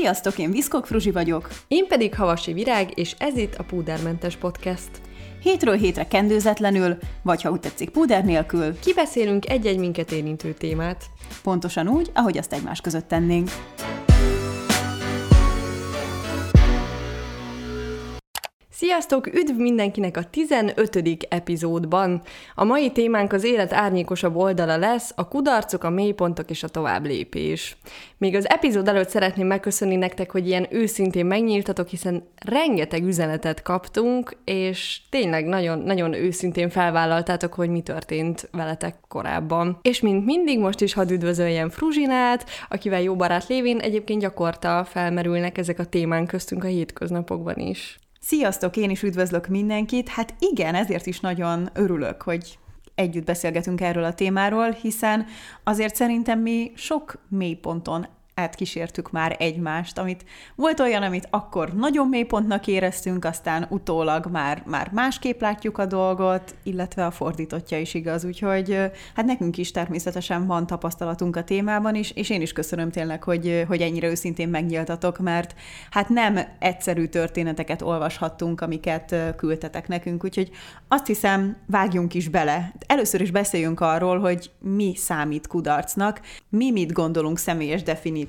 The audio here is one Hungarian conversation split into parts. Sziasztok, én Viszkok Fruzsi vagyok. Én pedig Havasi Virág, és ez itt a Púdermentes Podcast. Hétről hétre kendőzetlenül, vagy ha úgy tetszik, púder nélkül, kibeszélünk egy-egy minket érintő témát. Pontosan úgy, ahogy azt egymás között tennénk. Sziasztok! Üdv mindenkinek a 15. epizódban! A mai témánk az élet árnyékosabb oldala lesz, a kudarcok, a mélypontok és a továbblépés. Még az epizód előtt szeretném megköszönni nektek, hogy ilyen őszintén megnyíltatok, hiszen rengeteg üzenetet kaptunk, és tényleg nagyon őszintén felvállaltátok, hogy mi történt veletek korábban. És mint mindig, most is hadd üdvözöljem Fruzsinát, akivel jó barát lévén egyébként gyakorta felmerülnek ezek a témán köztünk a hétköznapokban is. Sziasztok, én is üdvözlök mindenkit. Hát igen, ezért is nagyon örülök, hogy együtt beszélgetünk erről a témáról, hiszen azért szerintem mi sok mélyponton átkísértük már egymást, amit volt olyan, amit akkor nagyon mélypontnak éreztünk, aztán utólag már másképp látjuk a dolgot, illetve a fordítottja is igaz, úgyhogy hát nekünk is természetesen van tapasztalatunk a témában is, és én is köszönöm tényleg, hogy ennyire őszintén megnyíltatok, mert hát nem egyszerű történeteket olvashattunk, amiket küldtetek nekünk, úgyhogy azt hiszem, vágjunk is bele. Először is beszéljünk arról, hogy mi számít kudarcnak, mi mit gondolunk személyes definíciónak.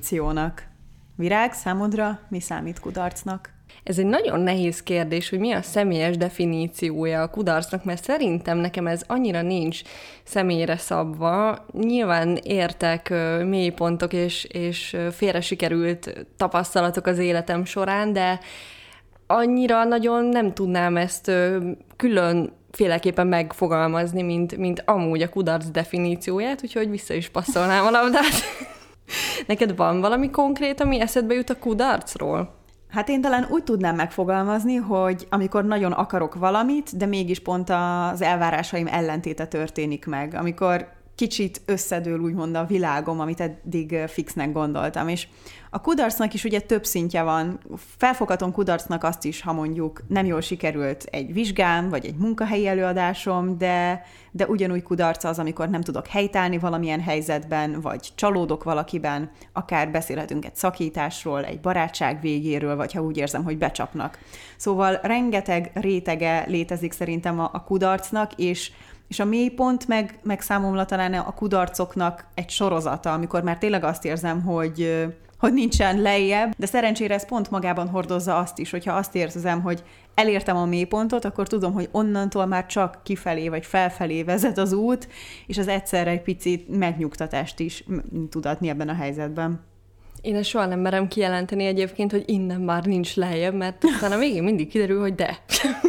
Virág, számodra mi számít kudarcnak? Ez egy nagyon nehéz kérdés, hogy mi a személyes definíciója a kudarcnak, mert szerintem nekem ez annyira nincs személyre szabva. Nyilván értek mélypontok és félre sikerült tapasztalatok az életem során, de annyira nagyon nem tudnám ezt különféleképpen megfogalmazni, mint amúgy a kudarc definícióját, úgyhogy vissza is passzolnám a labdát. Neked van valami konkrét, ami eszedbe jut a kudarcról? Hát én talán úgy tudnám megfogalmazni, hogy amikor nagyon akarok valamit, de mégis pont az elvárásaim ellentéte történik meg. Amikor kicsit összedől úgymond a világom, amit eddig fixnek gondoltam. És a kudarcnak is ugye több szintje van. Felfoghatom kudarcnak azt is, ha mondjuk nem jól sikerült egy vizsgám, vagy egy munkahelyi előadásom, de ugyanúgy kudarc az, amikor nem tudok helytállni valamilyen helyzetben, vagy csalódok valakiben, akár beszélhetünk egy szakításról, egy barátság végéről, vagy ha úgy érzem, hogy becsapnak. Szóval rengeteg rétege létezik szerintem a kudarcnak, és a mélypont meg számomra talán a kudarcoknak egy sorozata, amikor már tényleg azt érzem, hogy nincsen lejjebb, de szerencsére ez pont magában hordozza azt is, hogyha azt érzem, hogy elértem a mélypontot, akkor tudom, hogy onnantól már csak kifelé vagy felfelé vezet az út, és az egyszerre egy picit megnyugtatást is tud adni ebben a helyzetben. Én ezt soha nem merem kijelenteni egyébként, hogy innen már nincs lejjebb, mert aztán a végén mindig kiderül, hogy de.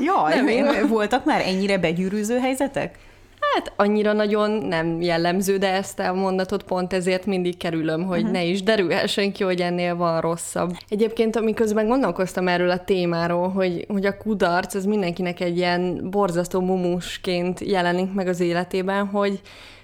Jaj, voltak már ennyire begyűrűző helyzetek? Hát annyira nagyon nem jellemző, de ezt a mondatot pont ezért mindig kerülöm, hogy ne is derülhessen ki, hogy ennél van rosszabb. Egyébként, amiközben gondolkoztam erről a témáról, hogy a kudarc, az mindenkinek egy ilyen borzasztó mumusként jelenik meg az életében, hogy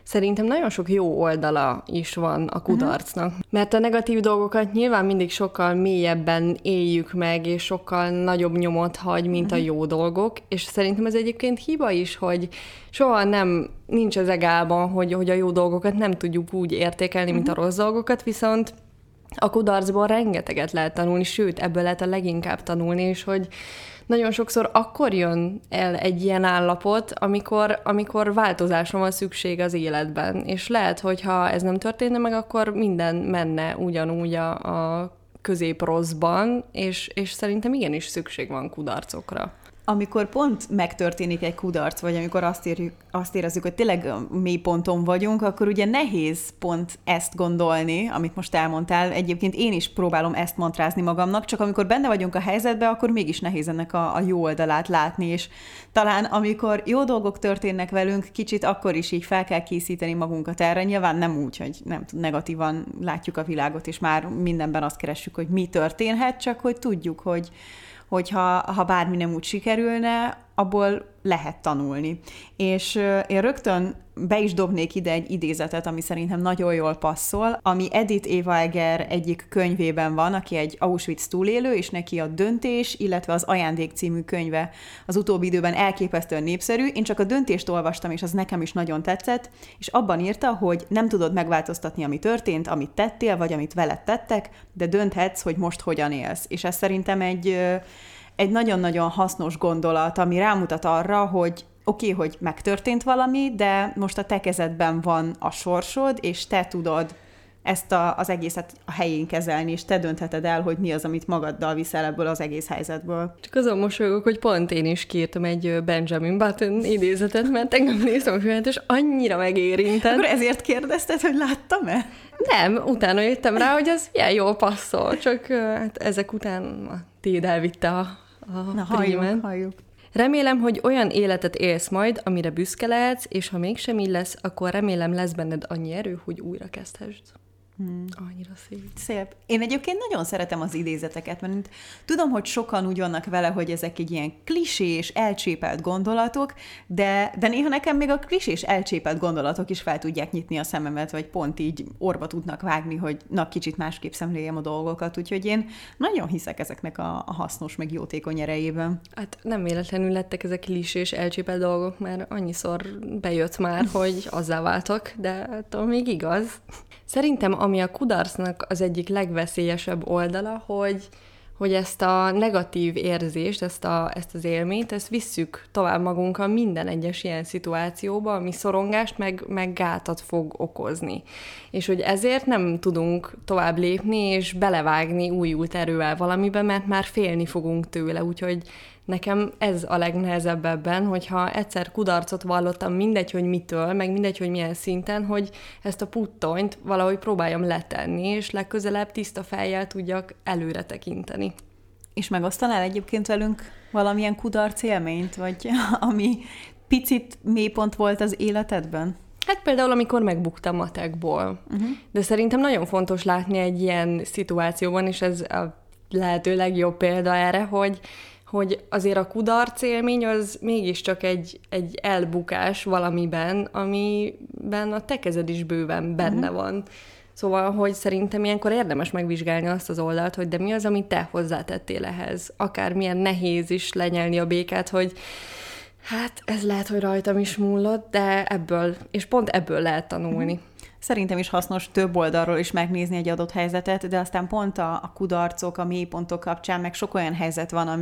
szerintem nagyon sok jó oldala is van a kudarcnak. Mert a negatív dolgokat nyilván mindig sokkal mélyebben éljük meg, és sokkal nagyobb nyomot hagy, mint a jó dolgok, és szerintem ez egyébként hiba is, hogy soha nincs az egálban, hogy a jó dolgokat nem tudjuk úgy értékelni, mint a rossz dolgokat, viszont a kudarcból rengeteget lehet tanulni, sőt, ebből lehet a leginkább tanulni, és hogy nagyon sokszor akkor jön el egy ilyen állapot, amikor változásra van szükség az életben. És lehet, hogyha ez nem történne meg, akkor minden menne ugyanúgy a középrosszban, és szerintem igenis szükség van kudarcokra. Amikor pont megtörténik egy kudarc, vagy amikor azt érezzük, hogy tényleg mély ponton vagyunk, akkor ugye nehéz pont ezt gondolni, amit most elmondtál. Egyébként én is próbálom ezt mantrázni magamnak, csak amikor benne vagyunk a helyzetben, akkor mégis nehéz ennek a jó oldalát látni, és talán amikor jó dolgok történnek velünk, kicsit akkor is így fel kell készíteni magunkat erre. Nyilván nem úgy, hogy nem negatívan látjuk a világot, és már mindenben azt keressük, hogy mi történhet, csak hogy tudjuk, hogy hogyha bármi nem úgy sikerülne, abból lehet tanulni. És én rögtön be is dobnék ide egy idézetet, ami szerintem nagyon jól passzol, ami Edith Éva Eger egyik könyvében van, aki egy Auschwitz túlélő, és neki a Döntés, illetve az Ajándék című könyve az utóbbi időben elképesztően népszerű. Én csak a Döntést olvastam, és az nekem is nagyon tetszett, és abban írta, hogy nem tudod megváltoztatni, ami történt, amit tettél, vagy amit veled tettek, de dönthetsz, hogy most hogyan élsz. És ez szerintem egy nagyon-nagyon hasznos gondolat, ami rámutat arra, hogy oké, hogy megtörtént valami, de most a te kezedben van a sorsod, és te tudod ezt az egészet a helyén kezelni, és te döntheted el, hogy mi az, amit magaddal viszel ebből az egész helyzetből. Csak azon mosolygok, hogy pont én is kiírtam egy Benjamin Button idézetet, mert engem néztem a filmet, és annyira megérintett. Akkor ezért kérdezted, hogy láttam-e? Nem, utána jöttem rá, hogy ez ilyen jól passzol, csak hát ezek után a téd elvitte a prímet. Halljuk. Remélem, hogy olyan életet élsz majd, amire büszke lehetsz, és ha mégsem így lesz, akkor remélem lesz benned annyi erő, hogy újra kezdhessd. Annyira szép. Én egyébként nagyon szeretem az idézeteket, mert tudom, hogy sokan úgy vannak vele, hogy ezek egy ilyen klisés, elcsépelt gondolatok, de néha nekem még a klisés, elcsépelt gondolatok is fel tudják nyitni a szememet, vagy pont így orba tudnak vágni, hogy na, kicsit másképp szemléljem a dolgokat, úgyhogy én nagyon hiszek ezeknek a hasznos, meg jótékony erejében. Hát nem véletlenül lettek ezek klisés, elcsépelt dolgok, mert annyiszor bejött már, hogy azzá váltak, de attól még igaz. Szerintem, ami a kudarcnak az egyik legveszélyesebb oldala, hogy ezt a negatív érzést, ezt az élményt, ezt visszük tovább magunkkal minden egyes ilyen szituációba, ami szorongást meg gátat fog okozni. És hogy ezért nem tudunk tovább lépni és belevágni újult erővel valamibe, mert már félni fogunk tőle, úgyhogy nekem ez a legnehezebb ebben, hogyha egyszer kudarcot vallottam, mindegy, hogy mitől, meg mindegy, hogy milyen szinten, hogy ezt a puttonyt valahogy próbáljam letenni, és legközelebb tiszta fejjel tudjak előre tekinteni. És megosztanál egyébként velünk valamilyen kudarc élményt, vagy ami picit mélypont volt az életedben? Hát például, amikor megbuktam matekból. De szerintem nagyon fontos látni egy ilyen szituációban, és ez a lehető legjobb példa erre, hogy azért a kudarc élmény az mégiscsak egy elbukás valamiben, amiben a te kezed is bőven benne van. Szóval, hogy szerintem ilyenkor érdemes megvizsgálni azt az oldalt, hogy de mi az, amit te hozzátettél ehhez. Akármilyen nehéz is lenyelni a békát, hogy hát ez lehet, hogy rajtam is múlott, de ebből, és pont ebből lehet tanulni. Szerintem is hasznos több oldalról is megnézni egy adott helyzetet, de aztán pont a kudarcok, a mélypontok kapcsán meg sok olyan helyzet van,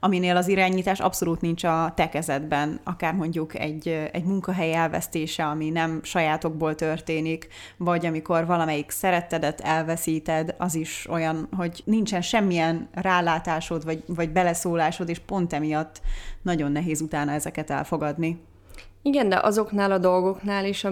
aminél az irányítás abszolút nincs a te kezedben, akár mondjuk egy munkahely elvesztése, ami nem sajátokból történik, vagy amikor valamelyik szerettedet elveszíted, az is olyan, hogy nincsen semmilyen rálátásod, vagy beleszólásod, és pont emiatt nagyon nehéz utána ezeket elfogadni. Igen, de azoknál a dolgoknál is,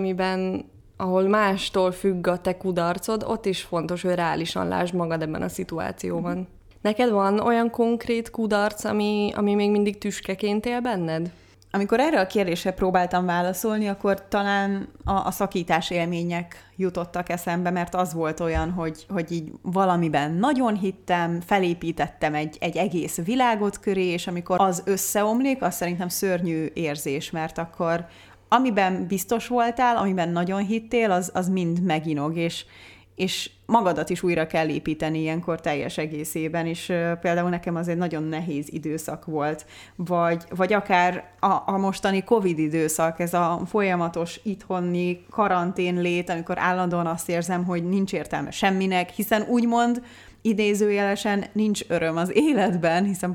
ahol mástól függ a te kudarcod, ott is fontos, hogy reálisan lásd magad ebben a szituációban. Neked van olyan konkrét kudarc, ami még mindig tüskeként él benned? Amikor erre a kérdésre próbáltam válaszolni, akkor talán a szakítás élmények jutottak eszembe, mert az volt olyan, hogy így valamiben nagyon hittem, felépítettem egy egész világot köré, és amikor az összeomlik, az szerintem szörnyű érzés, mert akkor amiben biztos voltál, amiben nagyon hittél, az mind meginog, és magadat is újra kell építeni ilyenkor teljes egészében, és például nekem az egy nagyon nehéz időszak volt, vagy akár a mostani Covid időszak, ez a folyamatos itthoni karantén lét, amikor állandóan azt érzem, hogy nincs értelme semminek, hiszen úgymond idézőjelesen nincs öröm az életben, hiszen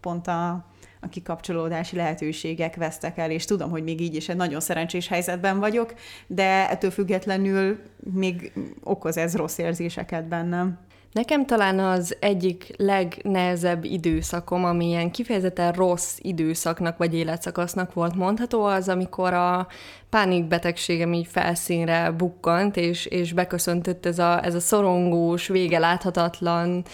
pont a kikapcsolódási lehetőségek vesztek el, és tudom, hogy még így is egy nagyon szerencsés helyzetben vagyok, de ettől függetlenül még okoz ez rossz érzéseket bennem. Nekem talán az egyik legnehezebb időszakom, ami ilyen kifejezetten rossz időszaknak vagy életszakasznak volt mondható, az, amikor a pánikbetegségem így felszínre bukkant, és beköszöntött ez a szorongós, vége láthatatlan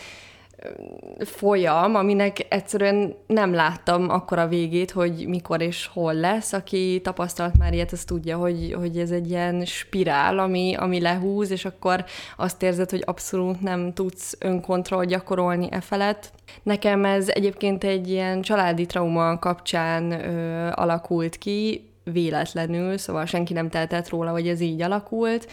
folyam, aminek egyszerűen nem láttam akkora végét, hogy mikor és hol lesz. Aki tapasztalt már ilyet, az tudja, hogy ez egy ilyen spirál, ami lehúz, és akkor azt érzed, hogy abszolút nem tudsz önkontroll gyakorolni e felett. Nekem ez egyébként egy ilyen családi trauma kapcsán alakult ki, véletlenül, szóval senki nem tehetett róla, hogy ez így alakult.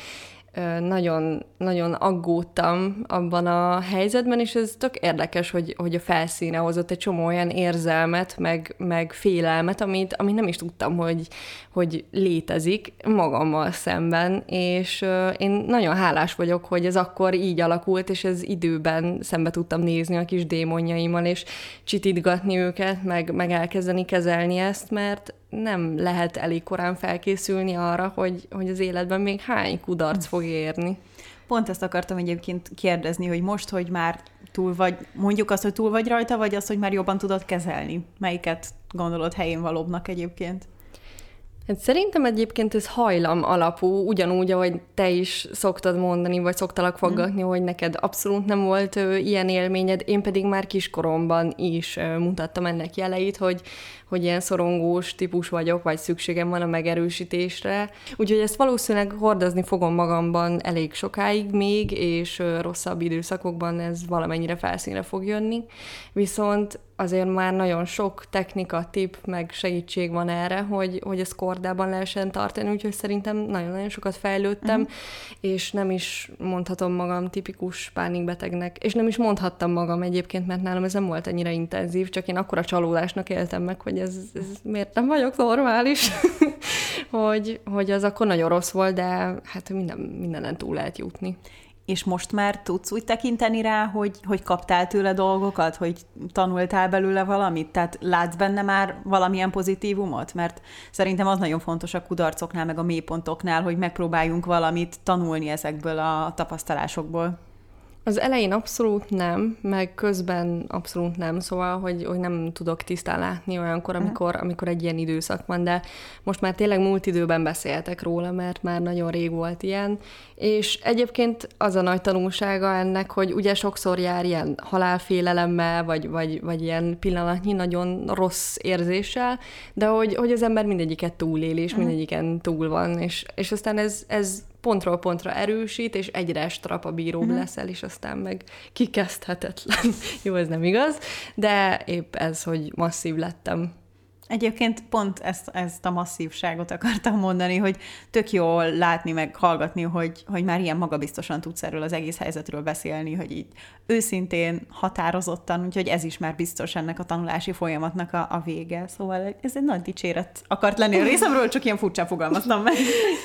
Nagyon, nagyon aggódtam abban a helyzetben, és ez tök érdekes, hogy a felszíne hozott egy csomó olyan érzelmet, meg félelmet, amit nem is tudtam, hogy létezik magammal szemben, és én nagyon hálás vagyok, hogy ez akkor így alakult, és ez időben szembe tudtam nézni a kis démonjaimmal, és csitítgatni őket, meg elkezdeni kezelni ezt, mert nem lehet elég korán felkészülni arra, hogy az életben még hány kudarc fog érni. Pont ezt akartam egyébként kérdezni, hogy most, hogy már túl vagy, mondjuk azt, hogy túl vagy rajta, vagy azt, hogy már jobban tudod kezelni? Melyiket gondolod helyén valóbbnak egyébként? Hát szerintem egyébként ez hajlam alapú, ugyanúgy, ahogy te is szoktad mondani, vagy szoktalak foggatni, hogy neked abszolút nem volt ilyen élményed, én pedig már kiskoromban is mutattam ennek jeleit, hogy ilyen szorongós típus vagyok, vagy szükségem van a megerősítésre. Úgyhogy ezt valószínűleg hordozni fogom magamban elég sokáig még, és rosszabb időszakokban ez valamennyire felszínre fog jönni. Viszont azért már nagyon sok technika, tipp, meg segítség van erre, hogy ezt kordában lehessen tartani, úgyhogy szerintem nagyon-nagyon sokat fejlődtem, és nem is mondhatom magam tipikus pánikbetegnek, és nem is mondhattam magam egyébként, mert nálam ez nem volt annyira intenzív, csak én akkora csalódásnak éltem meg, hogy ez miért nem vagyok normális, hogy az akkor nagyon rossz volt, de hát mindenen túl lehet jutni. És most már tudsz úgy tekinteni rá, hogy kaptál tőle dolgokat, hogy tanultál belőle valamit? Tehát látsz benne már valamilyen pozitívumot? Mert szerintem az nagyon fontos a kudarcoknál, meg a mélypontoknál, hogy megpróbáljunk valamit tanulni ezekből a tapasztalásokból. Az elején abszolút nem, meg közben abszolút nem, szóval, hogy nem tudok tisztán látni olyankor, amikor egy ilyen időszak van, de most már tényleg múlt időben beszéltek róla, mert már nagyon rég volt ilyen, és egyébként az a nagy tanulsága ennek, hogy ugye sokszor jár ilyen halálfélelemmel, vagy ilyen pillanatnyi nagyon rossz érzéssel, de hogy az ember mindegyiket túlél, és mindegyiken túl van, és aztán ez pontról pontra erősít, és egyre strapabíróbb leszel, és aztán meg kikezdhetetlen. Jó, ez nem igaz, de épp ez, hogy masszív lettem. Egyébként pont ezt a masszívságot akartam mondani, hogy tök jól látni, meg hallgatni, hogy már ilyen magabiztosan tudsz erről az egész helyzetről beszélni, hogy így őszintén, határozottan, úgyhogy ez is már biztos ennek a tanulási folyamatnak a vége. Szóval ez egy nagy dicséret akart lenni a részemről, csak ilyen furcsán fogalmaztam meg.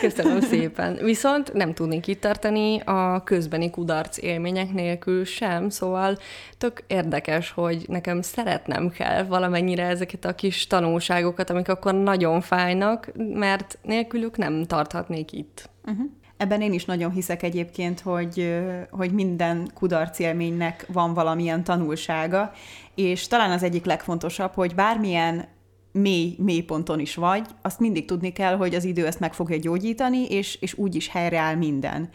Köszönöm szépen. Viszont nem tudnék itt tartani a közbeni kudarc élmények nélkül sem, szóval tök érdekes, hogy nekem szeretnem kell valamennyire ezeket a kis tanulságokat, amik akkor nagyon fájnak, mert nélkülük nem tarthatnék itt. Ebben én is nagyon hiszek egyébként, hogy minden kudarcélménynek van valamilyen tanulsága, és talán az egyik legfontosabb, hogy bármilyen mély ponton is vagy, azt mindig tudni kell, hogy az idő ezt meg fogja gyógyítani, és úgy is helyreáll minden.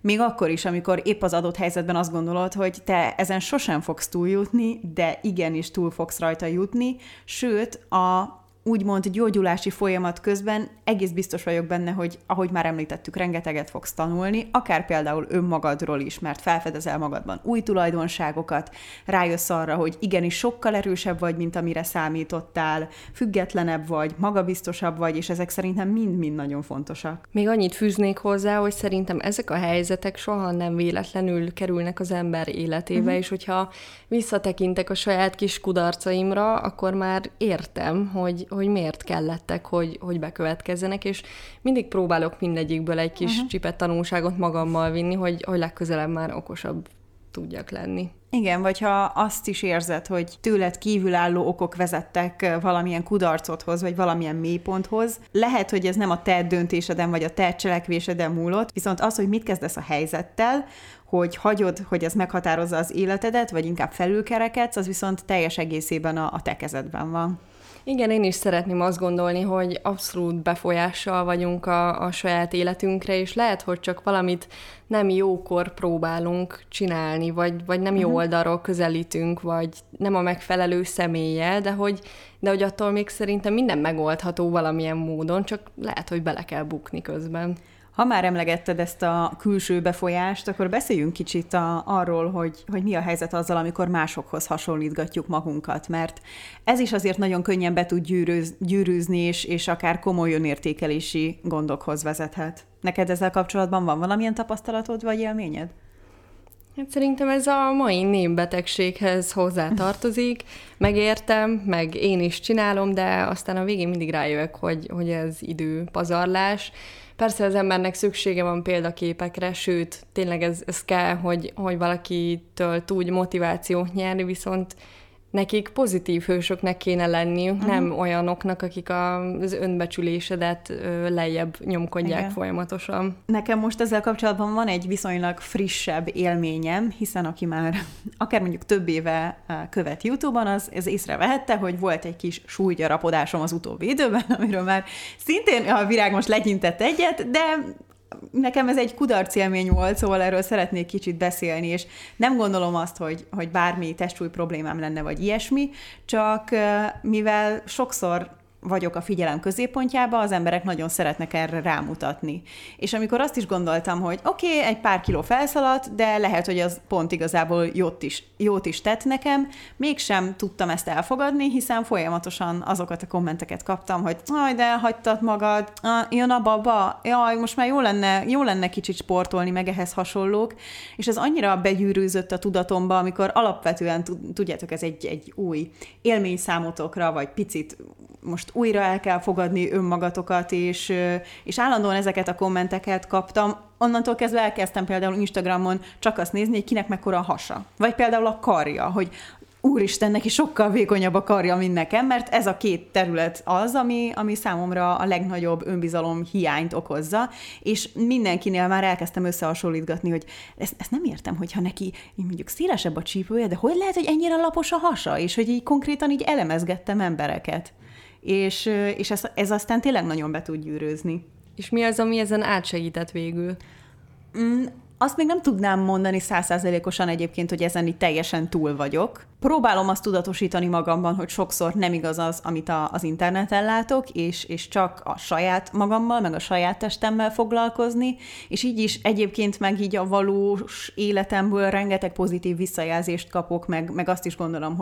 Még akkor is, amikor épp az adott helyzetben azt gondolod, hogy te ezen sosem fogsz túljutni, de igenis túl fogsz rajta jutni, sőt, a úgymond gyógyulási folyamat közben egész biztos vagyok benne, hogy ahogy már említettük, rengeteget fogsz tanulni, akár például önmagadról is, mert felfedezel magadban új tulajdonságokat, rájössz arra, hogy igenis sokkal erősebb vagy, mint amire számítottál, függetlenebb vagy, magabiztosabb vagy, és ezek szerintem mind-mind nagyon fontosak. Még annyit fűznék hozzá, hogy szerintem ezek a helyzetek soha nem véletlenül kerülnek az ember életébe, és hogyha visszatekintek a saját kis kudarcaimra, akkor már értem, hogy miért kellettek, hogy bekövetkezzenek, és mindig próbálok mindegyikből egy kis csipet tanulságot magammal vinni, hogy legközelebb már okosabb tudjak lenni. Igen, vagy ha azt is érzed, hogy tőled kívülálló okok vezettek valamilyen kudarcodhoz, vagy valamilyen mélyponthoz, lehet, hogy ez nem a te döntéseden, vagy a te cselekvéseden múlott, viszont az, hogy mit kezdesz a helyzettel, hogy hagyod, hogy ez meghatározza az életedet, vagy inkább felülkerekedsz, az viszont teljes egészében a te kezedben van. Igen, én is szeretném azt gondolni, hogy abszolút befolyással vagyunk a saját életünkre, és lehet, hogy csak valamit nem jókor próbálunk csinálni, vagy nem jó oldalról közelítünk, vagy nem a megfelelő személlyel, de hogy attól még szerintem minden megoldható valamilyen módon, csak lehet, hogy bele kell bukni közben. Ha már emlegetted ezt a külső befolyást, akkor beszéljünk kicsit arról, hogy mi a helyzet azzal, amikor másokhoz hasonlítgatjuk magunkat, mert ez is azért nagyon könnyen be tud gyűrűzni, és akár komoly önértékelési gondokhoz vezethet. Neked ezzel kapcsolatban van valamilyen tapasztalatod vagy élményed? Hát szerintem ez a mai népbetegséghez hozzátartozik. Megértem, meg én is csinálom, de aztán a végén mindig rájövök, hogy ez időpazarlás. Persze az embernek szüksége van példaképekre, sőt, tényleg ez kell, hogy valakitől tudj motivációt nyerni, viszont nekik pozitív hősöknek kéne lenniük, nem olyanoknak, akik az önbecsülésedet lejjebb nyomkodják folyamatosan. Nekem most ezzel kapcsolatban van egy viszonylag frissebb élményem, hiszen aki már akár mondjuk több éve követ YouTube-on, az észrevehette, hogy volt egy kis súlygyarapodásom az utóbbi időben, amiről már szintén a Virág most legyintett egyet, de nekem ez egy kudarc élmény volt, szóval erről szeretnék kicsit beszélni, és nem gondolom azt, hogy bármi testsúly problémám lenne, vagy ilyesmi, csak mivel sokszor vagyok a figyelem középpontjába, az emberek nagyon szeretnek erre rámutatni. És amikor azt is gondoltam, hogy oké, egy pár kiló felszaladt, de lehet, hogy az pont igazából jót is tett nekem, mégsem tudtam ezt elfogadni, hiszen folyamatosan azokat a kommenteket kaptam, hogy jaj, de hagytad magad, jön a baba, jaj, most már jó lenne kicsit sportolni, meg ehhez hasonlók. És ez annyira begyűrűzött a tudatomba, amikor alapvetően, tudjátok, ez egy új élmény számotokra, vagy picit most újra el kell fogadni önmagatokat, és állandóan ezeket a kommenteket kaptam. Onnantól kezdve elkezdtem például Instagramon csak azt nézni, hogy kinek mekkora a hasa. Vagy például a karja, hogy úristen, neki sokkal vékonyabb a karja, mint nekem, mert ez a két terület az, ami számomra a legnagyobb önbizalom hiányt okozza, és mindenkinél már elkezdtem összehasonlítgatni, hogy ezt nem értem, hogyha neki mondjuk szélesebb a csípője, de hogy lehet, hogy ennyire lapos a hasa, és hogy így konkrétan így elemezgettem embereket. És ez aztán tényleg nagyon be tud gyűrőzni. És mi az, ami ezen átsegített végül? Azt még nem tudnám mondani 100%-osan egyébként, hogy ezen így teljesen túl vagyok. Próbálom azt tudatosítani magamban, hogy sokszor nem igaz az, amit az interneten látok, és csak a saját magammal, meg a saját testemmel foglalkozni, és így is egyébként meg így a valós életemből rengeteg pozitív visszajelzést kapok, meg azt is gondolom,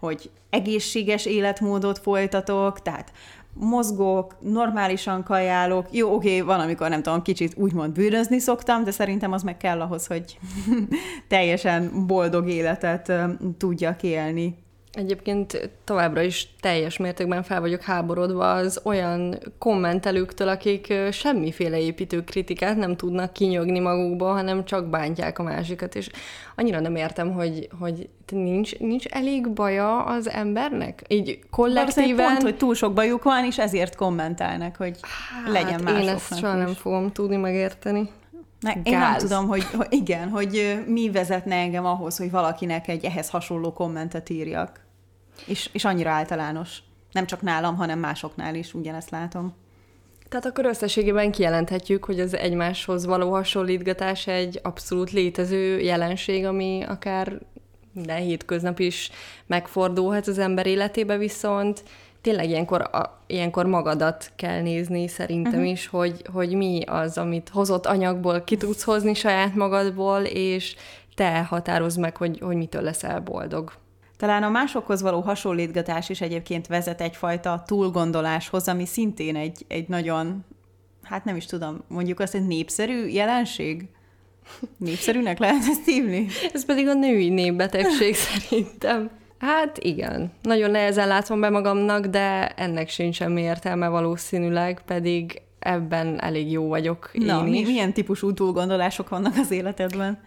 hogy egészséges életmódot folytatok, tehát mozgok, normálisan kajálok, jó, oké, van, amikor nem tudom, kicsit úgymond bűnözni szoktam, de szerintem az meg kell ahhoz, hogy teljesen boldog életet tudjak élni. Egyébként továbbra is teljes mértékben fel vagyok háborodva az olyan kommentelőktől, akik semmiféle építő kritikát nem tudnak kinyögni magukból, hanem csak bántják a másikat, és annyira nem értem, hogy nincs elég baja az embernek? Így kollektíven... Pont, hogy túl sok bajuk van, és ezért kommentálnak, hogy legyen másoknak. Én ezt soha nem fogom tudni megérteni. Én nem tudom, hogy mi vezetne engem ahhoz, hogy valakinek egy ehhez hasonló kommentet írjak. És annyira általános. Nem csak nálam, hanem másoknál is ugyanezt látom. Tehát akkor összességében kijelenthetjük, hogy az egymáshoz való hasonlítgatás egy abszolút létező jelenség, ami akár minden hétköznap is megfordulhat az ember életébe, viszont tényleg ilyenkor magadat kell nézni szerintem is, hogy mi az, amit hozott anyagból ki tudsz hozni saját magadból, és te határozd meg, hogy mitől leszel boldog. Talán a másokhoz való hasonlítgatás is egyébként vezet egyfajta túlgondoláshoz, ami szintén egy nagyon, hát nem is tudom, mondjuk azt, hogy népszerű jelenség? Népszerűnek lehet ezt hívni? Ez pedig a női népbetegség szerintem. Hát igen, nagyon nehezen látom be magamnak, de ennek sincs semmi értelme valószínűleg, pedig ebben elég jó vagyok én is. Na, milyen típusú túlgondolások vannak az életedben?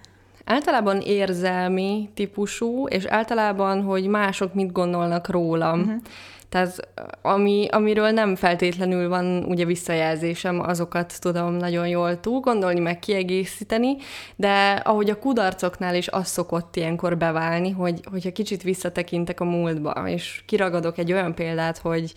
általában érzelmi típusú, és általában, hogy mások mit gondolnak rólam. Uh-huh. Tehát amiről nem feltétlenül van ugye visszajelzésem, azokat tudom nagyon jól túlgondolni, meg kiegészíteni, de ahogy a kudarcoknál is az szokott ilyenkor beválni, hogyha kicsit visszatekintek a múltba, és kiragadok egy olyan példát, hogy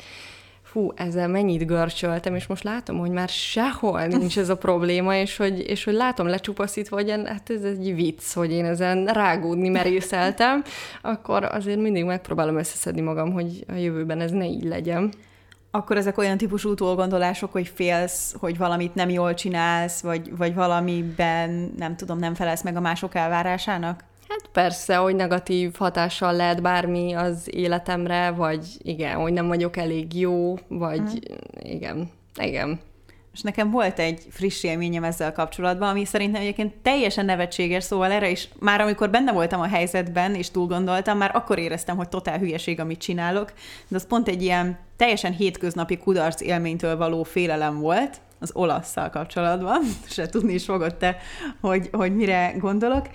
fú, ezzel mennyit görcsöltem, és most látom, hogy már sehol nincs ez a probléma, és hogy látom lecsupaszítva, hogy hát ez egy vicc, hogy én ezen rágódni merészeltem, akkor azért mindig megpróbálom összeszedni magam, hogy a jövőben ez ne így legyen. Akkor ezek olyan típusú utolgondolások, hogy félsz, hogy valamit nem jól csinálsz, vagy valamiben, nem tudom, nem felelsz meg a mások elvárásának? Hát persze, hogy negatív hatással lehet bármi az életemre, vagy igen, hogy nem vagyok elég jó, vagy igen. És nekem volt egy friss élményem ezzel kapcsolatban, ami szerintem egyébként teljesen nevetséges, szóval erre is már amikor benne voltam a helyzetben, és túlgondoltam, már akkor éreztem, hogy totál hülyeség, amit csinálok, de az pont egy ilyen teljesen hétköznapi kudarc élménytől való félelem volt, az olasszal kapcsolatban, se tudni is fogod te, hogy mire gondolok,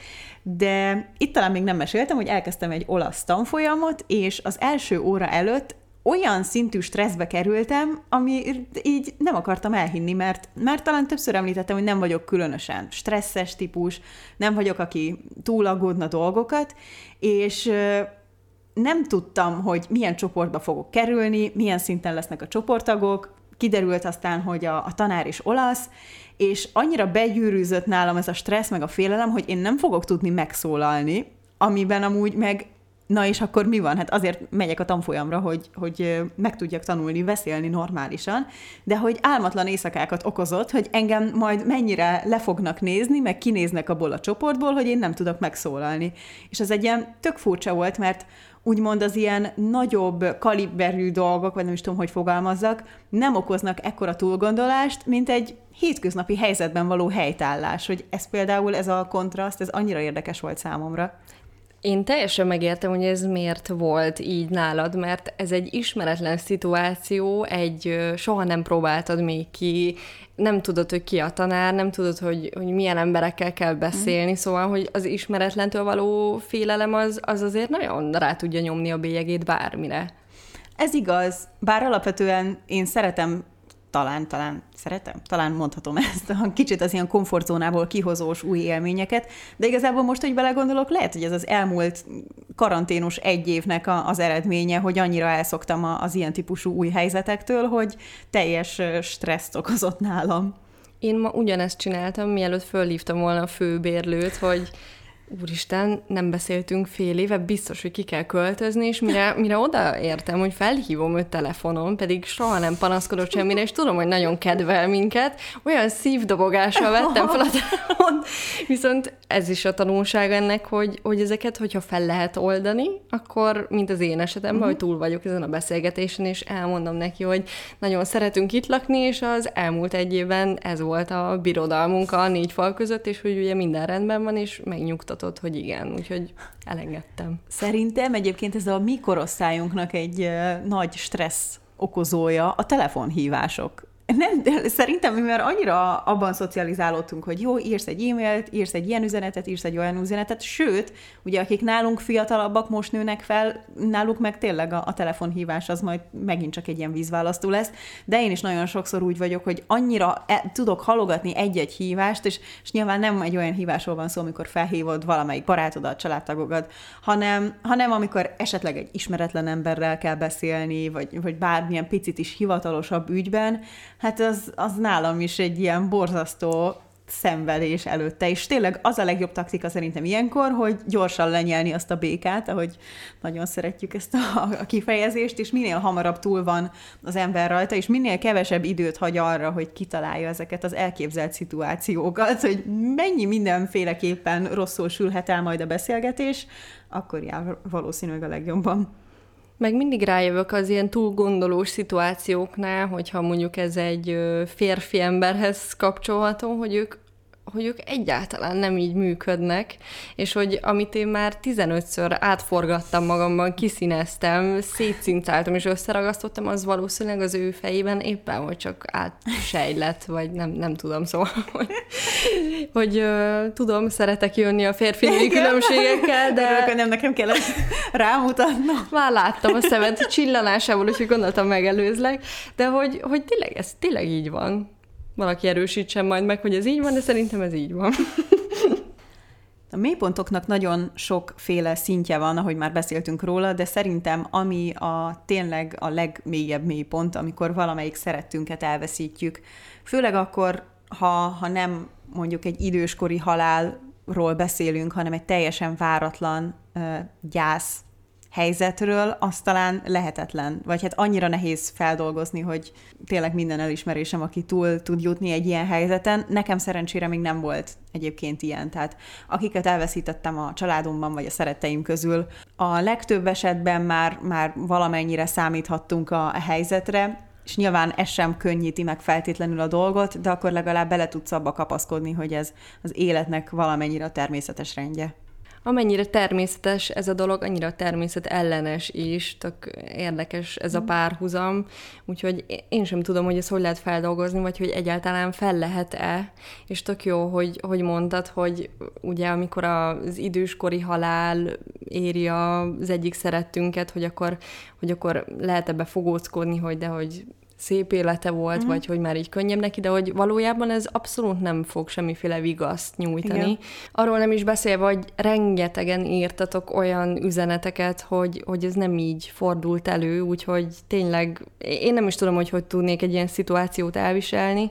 de itt talán még nem meséltem, hogy elkezdtem egy olasz tanfolyamot, és az első óra előtt olyan szintű stresszbe kerültem, ami így nem akartam elhinni, mert már talán többször említettem, hogy nem vagyok különösen stresszes típus, nem vagyok, aki túlaggódna dolgokat, és nem tudtam, hogy milyen csoportba fogok kerülni, milyen szinten lesznek a csoporttagok. Kiderült aztán, hogy a tanár is olasz, és annyira begyűrűzött nálam ez a stressz, meg a félelem, hogy én nem fogok tudni megszólalni, amiben amúgy meg, na és akkor mi van? Hát azért megyek a tanfolyamra, hogy meg tudjak tanulni, beszélni normálisan, de hogy álmatlan éjszakákat okozott, hogy engem majd mennyire le fognak nézni, meg kinéznek abból a csoportból, hogy én nem tudok megszólalni. És ez egy ilyen tök furcsa volt, mert úgymond az ilyen nagyobb kaliberű dolgok, vagy nem is tudom, hogy fogalmazzak, nem okoznak ekkora túlgondolást, mint egy hétköznapi helyzetben való helytállás, hogy ez például, ez a kontraszt, ez annyira érdekes volt számomra. Én teljesen megértem, hogy ez miért volt így nálad, mert ez egy ismeretlen szituáció, soha nem próbáltad még ki, nem tudod, hogy ki a tanár, nem tudod, hogy milyen emberekkel kell beszélni, szóval, hogy az ismeretlentől való félelem az azért nagyon rá tudja nyomni a bélyegét bármire. Ez igaz, bár alapvetően én szeretem, talán mondhatom ezt, a kicsit az ilyen komfortzónából kihozós új élményeket, de igazából most, hogy belegondolok, lehet, hogy ez az elmúlt karanténos egy évnek az eredménye, hogy annyira elszoktam az ilyen típusú új helyzetektől, hogy teljes stresszt okozott nálam. Én ma ugyanezt csináltam, mielőtt fölhívtam volna a főbérlőt, hogy úristen, nem beszéltünk fél éve, biztos, hogy ki kell költözni, és mire odaértem, hogy felhívom őt telefonon, pedig soha nem panaszkodott semmire, és tudom, hogy nagyon kedvel minket, olyan szívdobogással vettem fel a telefont, viszont ez is a tanulság ennek, hogy ezeket, hogyha fel lehet oldani, akkor, mint az én esetemben, hogy túl vagyok ezen a beszélgetésen, és elmondom neki, hogy nagyon szeretünk itt lakni, és az elmúlt egy évben ez volt a birodalmunk a 4 fal között, és hogy ugye minden rendben van, és megnyugtatom, hogy igen, úgyhogy elengedtem. Szerintem egyébként ez a mi korosztályunknak egy nagy stressz okozója a telefonhívások. Nem, de szerintem mi már annyira abban szocializálódtunk, hogy jó, írsz egy e-mailt, írsz egy ilyen üzenetet, írsz egy olyan üzenetet, sőt, ugye akik nálunk fiatalabbak most nőnek fel, náluk meg tényleg a telefonhívás az majd megint csak egy ilyen vízválasztó lesz, de én is nagyon sokszor úgy vagyok, hogy annyira tudok halogatni egy-egy hívást, és nyilván nem egy olyan hívásról van szó, amikor felhívod valamelyik barátodat, családtagodat, hanem amikor esetleg egy ismeretlen emberrel kell beszélni, vagy bármilyen picit is hivatalosabb ügyben. Hát az nálam is egy ilyen borzasztó szenvedés előtte, és tényleg az a legjobb taktika szerintem ilyenkor, hogy gyorsan lenyelni azt a békát, ahogy nagyon szeretjük ezt a kifejezést, és minél hamarabb túl van az ember rajta, és minél kevesebb időt hagy arra, hogy kitalálja ezeket az elképzelt szituációkat, hogy mennyi mindenféleképpen rosszul sülhet el majd a beszélgetés, akkor jár valószínűleg a legjobban. Meg mindig rájövök az ilyen túlgondolós szituációknál, hogyha mondjuk ez egy férfi emberhez kapcsolható, hogy ők hogy ők egyáltalán nem így működnek, és hogy amit én már 15-ször átforgattam magamban, kiszíneztem, szétszincáltam és összeragasztottam, az valószínűleg az ő fejében éppen, hogy csak átsejlett, vagy nem tudom, szóval, hogy tudom, szeretek jönni a férfi-női különbségekkel, de... Örülök, hogy nem nekem kellett rámutatnom. Már láttam a szemed csillanásával, úgyhogy gondoltam, megelőzlek, de hogy tényleg ez tényleg így van. Valaki erősítsen majd meg, hogy ez így van, de szerintem ez így van. A mélypontoknak nagyon sokféle szintje van, ahogy már beszéltünk róla, de szerintem ami tényleg a legmélyebb mélypont, amikor valamelyik szerettünket elveszítjük. Főleg akkor, ha nem mondjuk egy időskori halálról beszélünk, hanem egy teljesen váratlan gyász helyzetről, az talán lehetetlen. Vagy hát annyira nehéz feldolgozni, hogy tényleg minden elismerésem, aki túl tud jutni egy ilyen helyzeten. Nekem szerencsére még nem volt egyébként ilyen. Tehát akiket elveszítettem a családomban, vagy a szeretteim közül, a legtöbb esetben már valamennyire számíthattunk a helyzetre, és nyilván ez sem könnyíti meg feltétlenül a dolgot, de akkor legalább bele tudsz abba kapaszkodni, hogy ez az életnek valamennyire a természetes rendje. Amennyire természetes ez a dolog, annyira természetellenes is, tök érdekes ez a párhuzam, úgyhogy én sem tudom, hogy ezt hogy lehet feldolgozni, vagy hogy egyáltalán fel lehet-e, és tök jó, hogy mondtad, hogy ugye amikor az időskori halál éri az egyik szerettünket, hogy akkor lehet ebbe fogózkodni, hogy dehogy szép élete volt, vagy hogy már így könnyebb neki, de hogy valójában ez abszolút nem fog semmiféle vigaszt nyújtani. Igen. Arról nem is beszélve, hogy rengetegen írtatok olyan üzeneteket, hogy ez nem így fordult elő, úgyhogy tényleg én nem is tudom, hogy tudnék egy ilyen szituációt elviselni,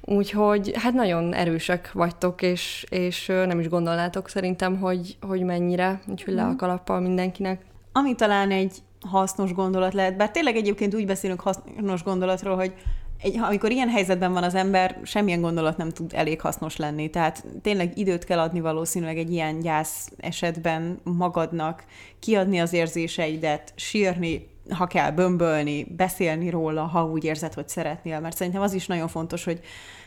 úgyhogy hát nagyon erősek vagytok, és nem is gondolnátok szerintem, hogy mennyire, úgyhogy le a kalappal mindenkinek. Ami talán egy hasznos gondolat lehet, bár tényleg egyébként úgy beszélünk hasznos gondolatról, hogy amikor ilyen helyzetben van az ember, semmilyen gondolat nem tud elég hasznos lenni. Tehát tényleg időt kell adni valószínűleg egy ilyen gyász esetben magadnak, kiadni az érzéseidet, sírni, ha kell, bömbölni, beszélni róla, ha úgy érzed, hogy szeretnél. Mert szerintem az is nagyon fontos, hogy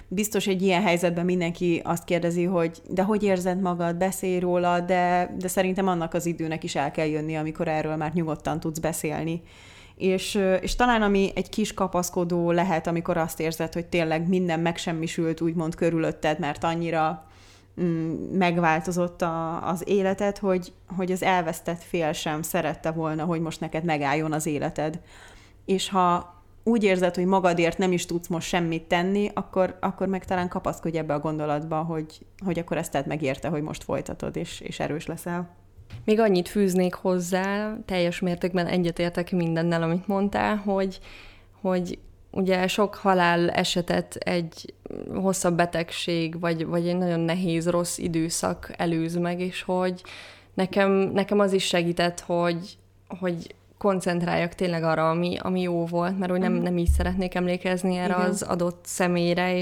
biztos egy ilyen helyzetben mindenki azt kérdezi, hogy de hogy érzed magad, beszélj róla, de szerintem annak az időnek is el kell jönni, amikor erről már nyugodtan tudsz beszélni. És talán ami egy kis kapaszkodó lehet, amikor azt érzed, hogy tényleg minden megsemmisült úgymond körülötted, mert annyira megváltozott az életed, hogy az elvesztett fél sem szerette volna, hogy most neked megálljon az életed. És ha úgy érzed, hogy magadért nem is tudsz most semmit tenni, akkor meg talán kapaszkodj ebbe a gondolatba, hogy akkor ezt tedd meg érte, hogy most folytatod, és erős leszel. Még annyit fűznék hozzá, teljes mértékben egyetértek mindennel, amit mondtál, hogy ugye sok halál esetet egy hosszabb betegség, vagy egy nagyon nehéz, rossz időszak előz meg, és hogy nekem az is segített, hogy koncentráljak tényleg arra, ami jó volt, mert hogy nem így szeretnék emlékezni erre az adott személyre,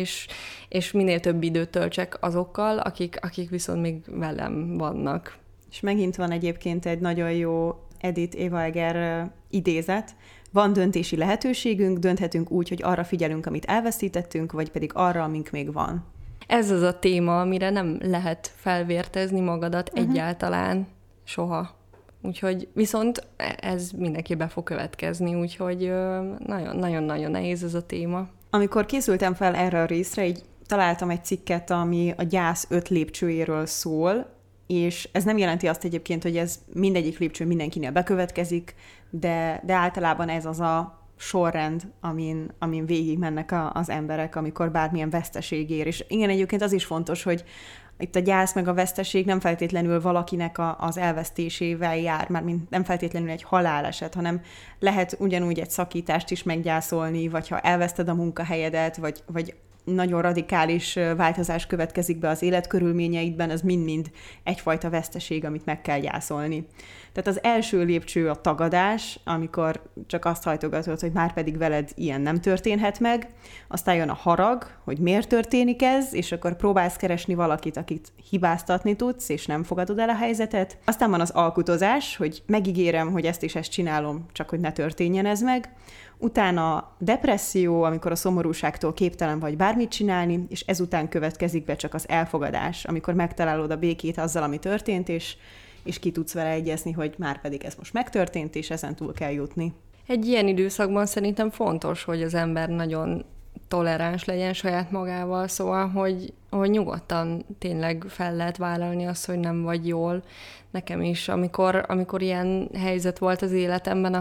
és minél több időt töltsek azokkal, akik viszont még velem vannak. És megint van egyébként egy nagyon jó Edith Éva Eger idézet. Van döntési lehetőségünk, dönthetünk úgy, hogy arra figyelünk, amit elveszítettünk, vagy pedig arra, amink még van. Ez az a téma, amire nem lehet felvértezni magadat egyáltalán soha. Úgyhogy viszont ez mindenképpen fog következni, úgyhogy nagyon-nagyon nehéz ez a téma. Amikor készültem fel erre a részre, így találtam egy cikket, ami a gyász 5 lépcsőjéről szól, és ez nem jelenti azt egyébként, hogy ez mindegyik lépcső mindenkinél bekövetkezik, de általában ez az a sorrend, amin végig mennek az emberek, amikor bármilyen veszteség ér. És igen, egyébként az is fontos, hogy itt a gyász meg a veszteség nem feltétlenül valakinek az elvesztésével jár, mármint nem feltétlenül egy haláleset, hanem lehet ugyanúgy egy szakítást is meggyászolni, vagy ha elveszted a munkahelyedet, vagy nagyon radikális változás következik be az életkörülményeidben, az mind-mind egyfajta veszteség, amit meg kell gyászolni. Tehát az első lépcső a tagadás, amikor csak azt hajtogatod, hogy már pedig veled ilyen nem történhet meg, aztán jön a harag, hogy miért történik ez, és akkor próbálsz keresni valakit, akit hibáztatni tudsz, és nem fogadod el a helyzetet. Aztán van az alkutozás, hogy megígérem, hogy ezt és ezt csinálom, csak hogy ne történjen ez meg. Utána depresszió, amikor a szomorúságtól képtelen vagy bár bármit csinálni, és ezután következik be csak az elfogadás, amikor megtalálod a békét azzal, ami történt, és ki tudsz vele egyezni, hogy már pedig ez most megtörtént, és ezen túl kell jutni. Egy ilyen időszakban szerintem fontos, hogy az ember nagyon toleráns legyen saját magával, szóval, hogy nyugodtan tényleg fel lehet vállalni azt, hogy nem vagy jól. Nekem is, amikor ilyen helyzet volt az életemben,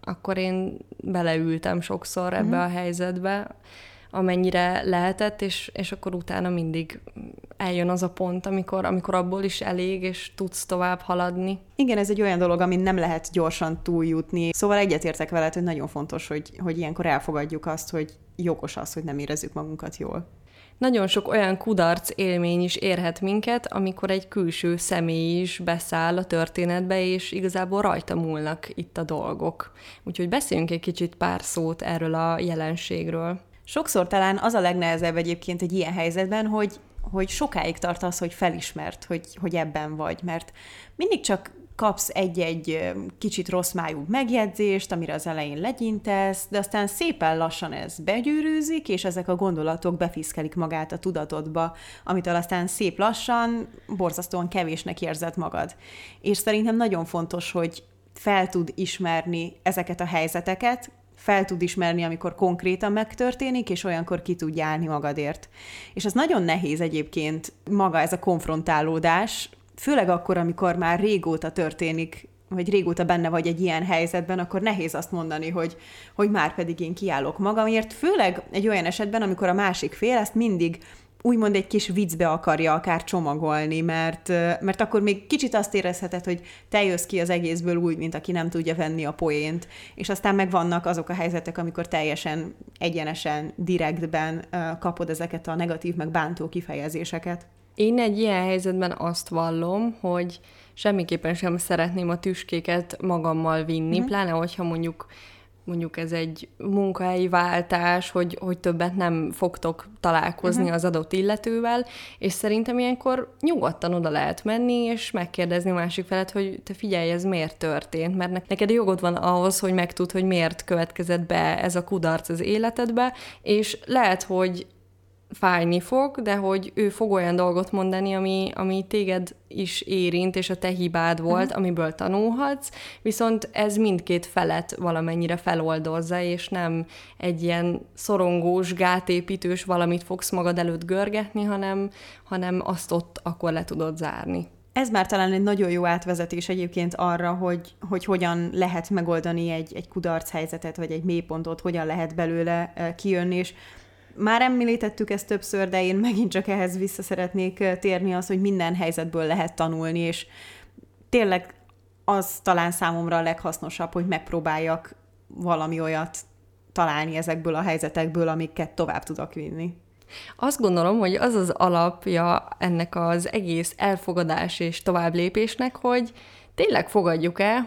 akkor én beleültem sokszor ebbe a helyzetbe, amennyire lehetett, és akkor utána mindig eljön az a pont, amikor abból is elég, és tudsz tovább haladni. Igen, ez egy olyan dolog, amin nem lehet gyorsan túljutni. Szóval egyetértek veled, hogy nagyon fontos, hogy ilyenkor elfogadjuk azt, hogy jogos az, hogy nem érezzük magunkat jól. Nagyon sok olyan kudarc élmény is érhet minket, amikor egy külső személy is beszáll a történetbe, és igazából rajta múlnak itt a dolgok. Úgyhogy beszéljünk egy kicsit pár szót erről a jelenségről. Sokszor talán az a legnehezebb egyébként egy ilyen helyzetben, hogy sokáig tart az, hogy felismert, hogy ebben vagy, mert mindig csak kapsz egy kicsit rossz májú megjegyzést, amire az elején legyintesz, de aztán szépen lassan ez begyűrűzik, és ezek a gondolatok befiszkelik magát a tudatodba, amitől aztán szép lassan, borzasztóan kevésnek érzed magad. És szerintem nagyon fontos, hogy fel tud ismerni ezeket a helyzeteket, fel tud ismerni, amikor konkrétan megtörténik, és olyankor ki tudj állni magadért. És az nagyon nehéz egyébként maga ez a konfrontálódás, főleg akkor, amikor már régóta történik, vagy régóta benne vagy egy ilyen helyzetben, akkor nehéz azt mondani, hogy már pedig én kiállok magamért, főleg egy olyan esetben, amikor a másik fél ezt mindig úgymond egy kis viccbe akarja akár csomagolni, mert akkor még kicsit azt érezheted, hogy te jössz ki az egészből úgy, mint aki nem tudja venni a poént, és aztán meg vannak azok a helyzetek, amikor teljesen egyenesen, direktben kapod ezeket a negatív, meg bántó kifejezéseket. Én egy ilyen helyzetben azt vallom, hogy semmiképpen sem szeretném a tüskéket magammal vinni, pláne, hogyha mondjuk ez egy munkahelyi váltás, hogy többet nem fogtok találkozni az adott illetővel, és szerintem ilyenkor nyugodtan oda lehet menni, és megkérdezni a másik felet, hogy te figyelj, ez miért történt, mert neked jogod van ahhoz, hogy megtudd, hogy miért következett be ez a kudarc az életedbe, és lehet, hogy fájni fog, de hogy ő fog olyan dolgot mondani, ami téged is érint, és a te hibád volt, amiből tanulhatsz, viszont ez mindkét felet valamennyire feloldozza, és nem egy ilyen szorongós, gátépítős valamit fogsz magad előtt görgetni, hanem azt ott akkor le tudod zárni. Ez már talán egy nagyon jó átvezetés egyébként arra, hogy hogyan lehet megoldani egy kudarc helyzetet, vagy egy mélypontot, hogyan lehet belőle kijönni, és már említettük ezt többször, de én megint csak ehhez vissza szeretnék térni az, hogy minden helyzetből lehet tanulni, és tényleg az talán számomra a leghasznosabb, hogy megpróbáljak valami olyat találni ezekből a helyzetekből, amiket tovább tudok vinni. Azt gondolom, hogy az az alapja ennek az egész elfogadás és továbblépésnek, hogy tényleg fogadjuk el,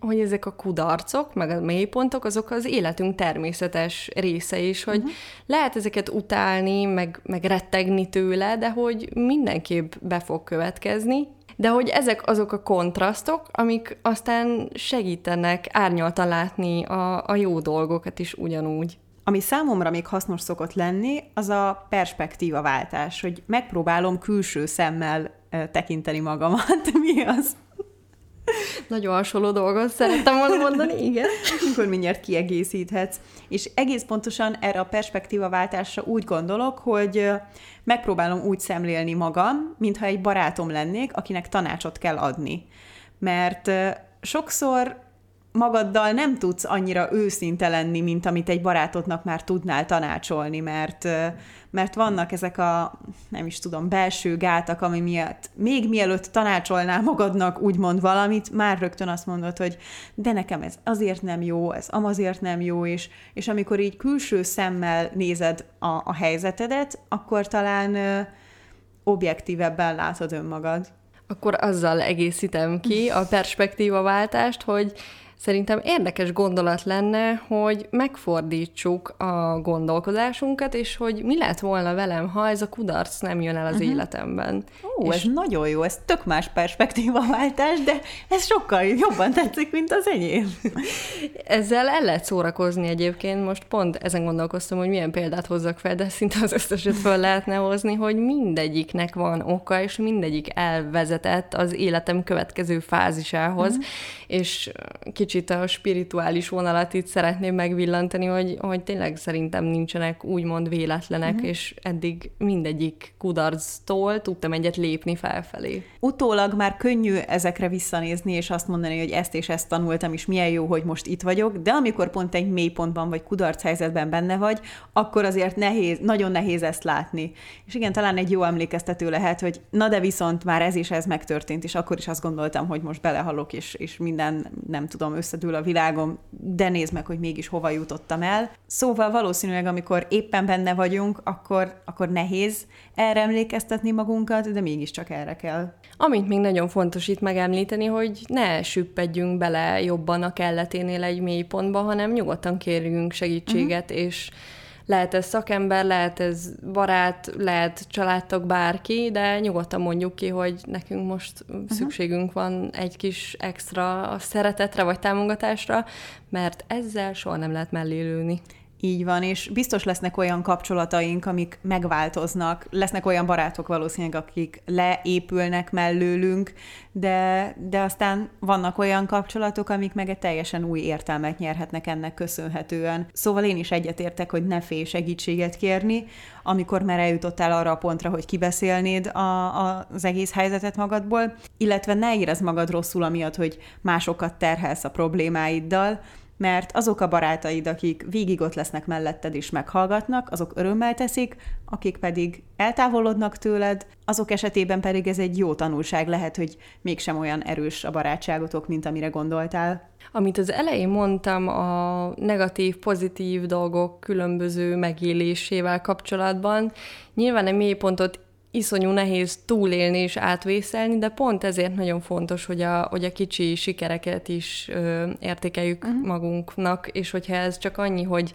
hogy ezek a kudarcok, meg a mélypontok, azok az életünk természetes része is, hogy lehet ezeket utálni, meg rettegni tőle, de hogy mindenképp be fog következni. De hogy ezek azok a kontrasztok, amik aztán segítenek árnyaltan látni a jó dolgokat is ugyanúgy. Ami számomra még hasznos szokott lenni, az a perspektívaváltás, hogy megpróbálom külső szemmel tekinteni magamat. Mi az? Nagyon hasonló dolgot szerettem volna mondani, igen. Akkor mindjárt kiegészíthetsz. És egész pontosan erre a perspektívaváltásra úgy gondolok, hogy megpróbálom úgy szemlélni magam, mintha egy barátom lennék, akinek tanácsot kell adni. Mert sokszor magaddal nem tudsz annyira őszinte lenni, mint amit egy barátodnak már tudnál tanácsolni, mert vannak ezek a, nem is tudom, belső gátak, ami miatt még mielőtt tanácsolnál magadnak úgymond valamit, már rögtön azt mondod, hogy de nekem ez azért nem jó, ez amazért nem jó, és amikor így külső szemmel nézed a helyzetedet, akkor talán objektívebben látod önmagad. Akkor azzal egészítem ki a perspektívaváltást, hogy Szerintem érdekes gondolat lenne, hogy megfordítsuk a gondolkodásunkat, és hogy mi lett volna velem, ha ez a kudarc nem jön el az életemben. Ó, és ez nagyon jó, ez tök más perspektívaváltás, de ez sokkal jobban tetszik, mint az enyém. Ezzel el lehet szórakozni egyébként, most pont ezen gondolkoztam, hogy milyen példát hozzak fel, de szinte az összeset fel lehetne hozni, hogy mindegyiknek van oka, és mindegyik elvezetett az életem következő fázisához, és kicsit a spirituális vonalat itt szeretném megvillantani, hogy tényleg szerintem nincsenek úgymond véletlenek, és eddig mindegyik kudarctól tudtam egyet lépni felfelé. Utólag már könnyű ezekre visszanézni, és azt mondani, hogy ezt és ezt tanultam, és milyen jó, hogy most itt vagyok, de amikor pont egy mélypontban vagy kudarc helyzetben benne vagy, akkor azért nehéz, nagyon nehéz ezt látni. És igen, talán egy jó emlékeztető lehet, hogy na de viszont már ez és ez megtörtént, és akkor is azt gondoltam, hogy most belehalok, és minden, nem tudom, összedül a világom, de nézd meg, hogy mégis hova jutottam el. Szóval valószínűleg, amikor éppen benne vagyunk, akkor nehéz erre emlékeztetni magunkat, de mégiscsak erre kell. Amint még nagyon fontos itt megemlíteni, hogy ne süppedjünk bele jobban a kelleténél egy mélypontba, hanem nyugodtan kérjünk segítséget, és lehet ez szakember, lehet ez barát, lehet családtag, bárki, de nyugodtan mondjuk ki, hogy nekünk most szükségünk van egy kis extra szeretetre vagy támogatásra, mert ezzel soha nem lehet mellélőni. Így van, és biztos lesznek olyan kapcsolataink, amik megváltoznak, lesznek olyan barátok valószínűleg, akik leépülnek mellőlünk, de aztán vannak olyan kapcsolatok, amik meg egy teljesen új értelmet nyerhetnek ennek köszönhetően. Szóval én is egyetértek, hogy ne félj segítséget kérni, amikor már eljutottál arra a pontra, hogy kibeszélnéd az egész helyzetet magadból, illetve ne érezd magad rosszul amiatt, hogy másokat terhelsz a problémáiddal, mert azok a barátaid, akik végig ott lesznek melletted és meghallgatnak, azok örömmel teszik, akik pedig eltávolodnak tőled, azok esetében pedig ez egy jó tanulság lehet, hogy mégsem olyan erős a barátságotok, mint amire gondoltál. Amit az elején mondtam a negatív, pozitív dolgok különböző megélésével kapcsolatban, nyilván egy mélypontot iszonyú nehéz túlélni és átvészelni, de pont ezért nagyon fontos, hogy a kicsi sikereket is értékeljük magunknak, és hogyha ez csak annyi, hogy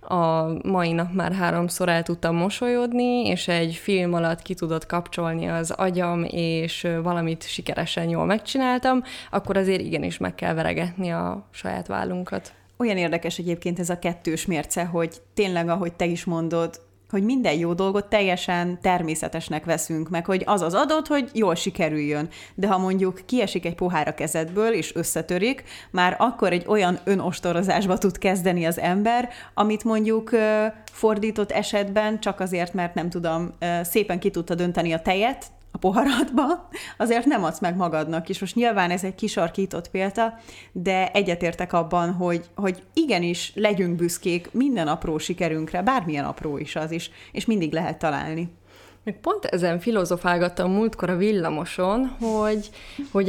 a mai nap már 3-szor el tudtam mosolyodni, és egy film alatt ki tudott kapcsolni az agyam, és valamit sikeresen jól megcsináltam, akkor azért igenis meg kell veregetni a saját vállunkat. Olyan érdekes egyébként ez a kettős mérce, hogy tényleg, ahogy te is mondod, hogy minden jó dolgot teljesen természetesnek veszünk meg, hogy az az adott, hogy jól sikerüljön. De ha mondjuk kiesik egy pohár a kezedből, és összetörik, már akkor egy olyan önostorozásba tud kezdeni az ember, amit mondjuk fordított esetben csak azért, mert nem tudom, szépen ki tudta dönteni a tejet a poharadba, azért nem adsz meg magadnak. És most nyilván ez egy kisarkított példa, de egyetértek abban, hogy igenis legyünk büszkék minden apró sikerünkre, bármilyen apró is az is, és mindig lehet találni. Még pont ezen filozofálgattam múltkor a villamoson, hogy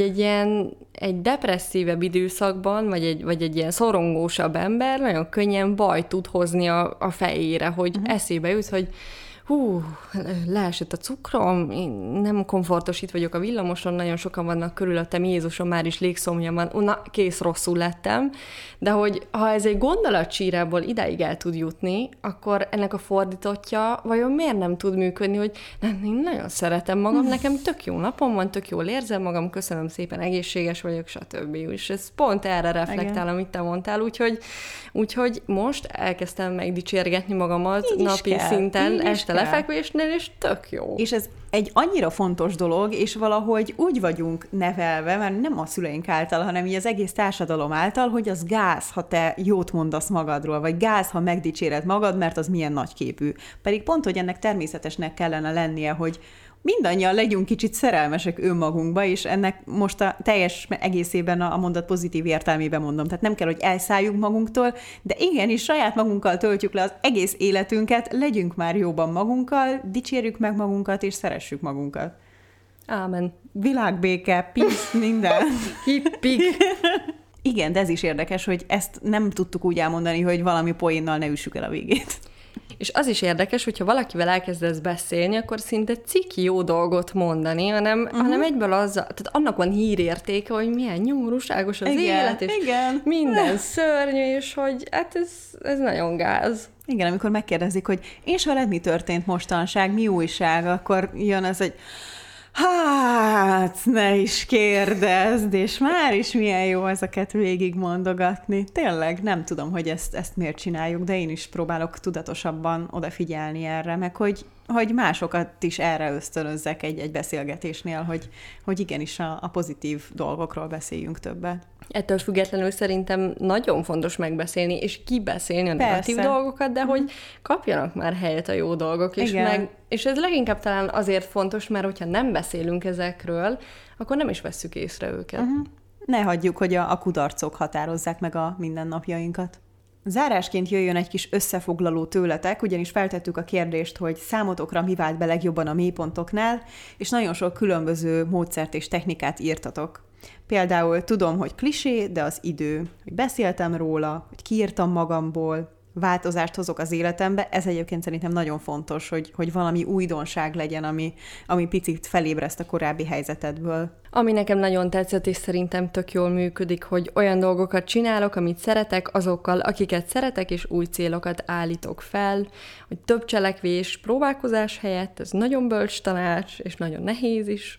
egy depresszívebb időszakban, vagy egy ilyen szorongósabb ember nagyon könnyen baj tud hozni a fejére, hogy eszébe jut, hogy hú, leesett a cukrom, én nem komfortos, itt vagyok a villamoson, nagyon sokan vannak körülöttem, Jézusom, már is légszomjam van, na, kész, rosszul lettem. De hogy ha ez egy gondolatsírából idáig el tud jutni, akkor ennek a fordítottja vajon miért nem tud működni, hogy nem, én nagyon szeretem magam, nekem tök jó napom van, tök jól érzem magam, köszönöm szépen, egészséges vagyok, stb. És ez pont erre reflektál, amit te mondtál, úgyhogy most elkezdtem megdicsérgetni magamat napi szinten, este lefekvésnél, és tök jó. És ez egy annyira fontos dolog, és valahogy úgy vagyunk nevelve, mert nem a szüleink által, hanem így az egész társadalom által, hogy az gáz, ha te jót mondasz magadról, vagy gáz, ha megdicséred magad, mert az milyen nagyképű. Pedig pont, hogy ennek természetesnek kellene lennie, hogy mindannyian legyünk kicsit szerelmesek önmagunkba, és ennek most a teljes egészében a mondat pozitív értelmében mondom. Tehát nem kell, hogy elszálljunk magunktól, de igenis saját magunkkal töltjük le az egész életünket, legyünk már jóban magunkkal, dicsérjük meg magunkat, és szeressük magunkat. Ámen. Világbéke, peace, minden. Hippik. Igen, de ez is érdekes, hogy ezt nem tudtuk úgy elmondani, hogy valami poénnal ne üssük el a végét. És az is érdekes, hogyha valakivel elkezdesz beszélni, akkor szinte ciki jó dolgot mondani, hanem egyből azzal, tehát annak van hírértéke, hogy milyen nyomorúságos az élet, és minden szörnyű, és hogy hát ez nagyon gáz. Igen, amikor megkérdezik, hogy és veled mi történt mostanság, mi újság, akkor jön az, hogy hát, ne is kérdezd, és már is milyen jó ezeket végigmondogatni. Tényleg nem tudom, hogy ezt miért csináljuk, de én is próbálok tudatosabban odafigyelni erre, meg hogy másokat is erre ösztönözzek egy beszélgetésnél, hogy igenis a pozitív dolgokról beszéljünk többet. Ettől függetlenül szerintem nagyon fontos megbeszélni, és kibeszélni a negatív dolgokat, de hogy kapjanak már helyet a jó dolgok is. És ez leginkább talán azért fontos, mert hogyha nem beszélünk ezekről, akkor nem is vesszük észre őket. Ne hagyjuk, hogy a kudarcok határozzák meg a mindennapjainkat. Zárásként jöjjön egy kis összefoglaló tőletek, ugyanis feltettük a kérdést, hogy számotokra mi vált be legjobban a mélypontoknál, és nagyon sok különböző módszert és technikát írtatok. Például tudom, hogy klisé, de az idő, hogy beszéltem róla, hogy kiírtam magamból, változást hozok az életembe, ez egyébként szerintem nagyon fontos, hogy valami újdonság legyen, ami picit felébreszt a korábbi helyzetedből. Ami nekem nagyon tetszett, és szerintem tök jól működik, hogy olyan dolgokat csinálok, amit szeretek, azokkal, akiket szeretek, és új célokat állítok fel, hogy több cselekvés, próbálkozás helyett, ez nagyon bölcs tanács, és nagyon nehéz is.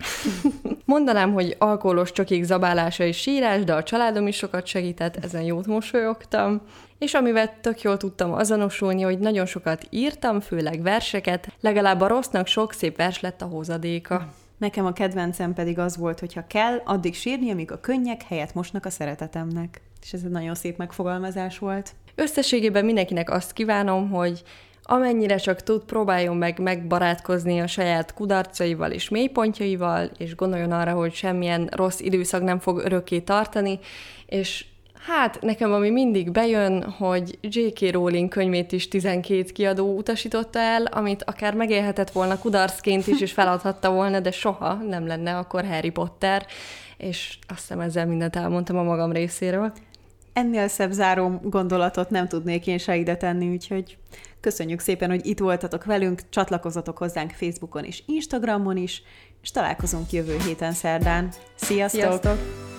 Mondanám, hogy alkoholos csokik zabálása és sírás, de a családom is sokat segített, ezen jót mosolyogtam. És amivel tök jól tudtam azonosulni, hogy nagyon sokat írtam, főleg verseket, legalább a rossznak sok szép vers lett a hozadéka. Nekem a kedvencem pedig az volt, hogyha kell, addig sírni, amíg a könnyek helyet mosnak a szeretetemnek. És ez egy nagyon szép megfogalmazás volt. Összességében mindenkinek azt kívánom, hogy amennyire csak tud, próbáljon meg megbarátkozni a saját kudarcaival és mélypontjaival, és gondoljon arra, hogy semmilyen rossz időszak nem fog örökké tartani, és hát, nekem ami mindig bejön, hogy J.K. Rowling könyvét is 12 kiadó utasította el, amit akár megélhetett volna kudarcként is, és feladhatta volna, de soha nem lenne akkor Harry Potter, és azt hiszem ezzel mindent elmondtam a magam részéről. Ennél szebb záró gondolatot nem tudnék én se ide tenni, úgyhogy köszönjük szépen, hogy itt voltatok velünk, csatlakozzatok hozzánk Facebookon és Instagramon is, és találkozunk jövő héten szerdán. Sziasztok!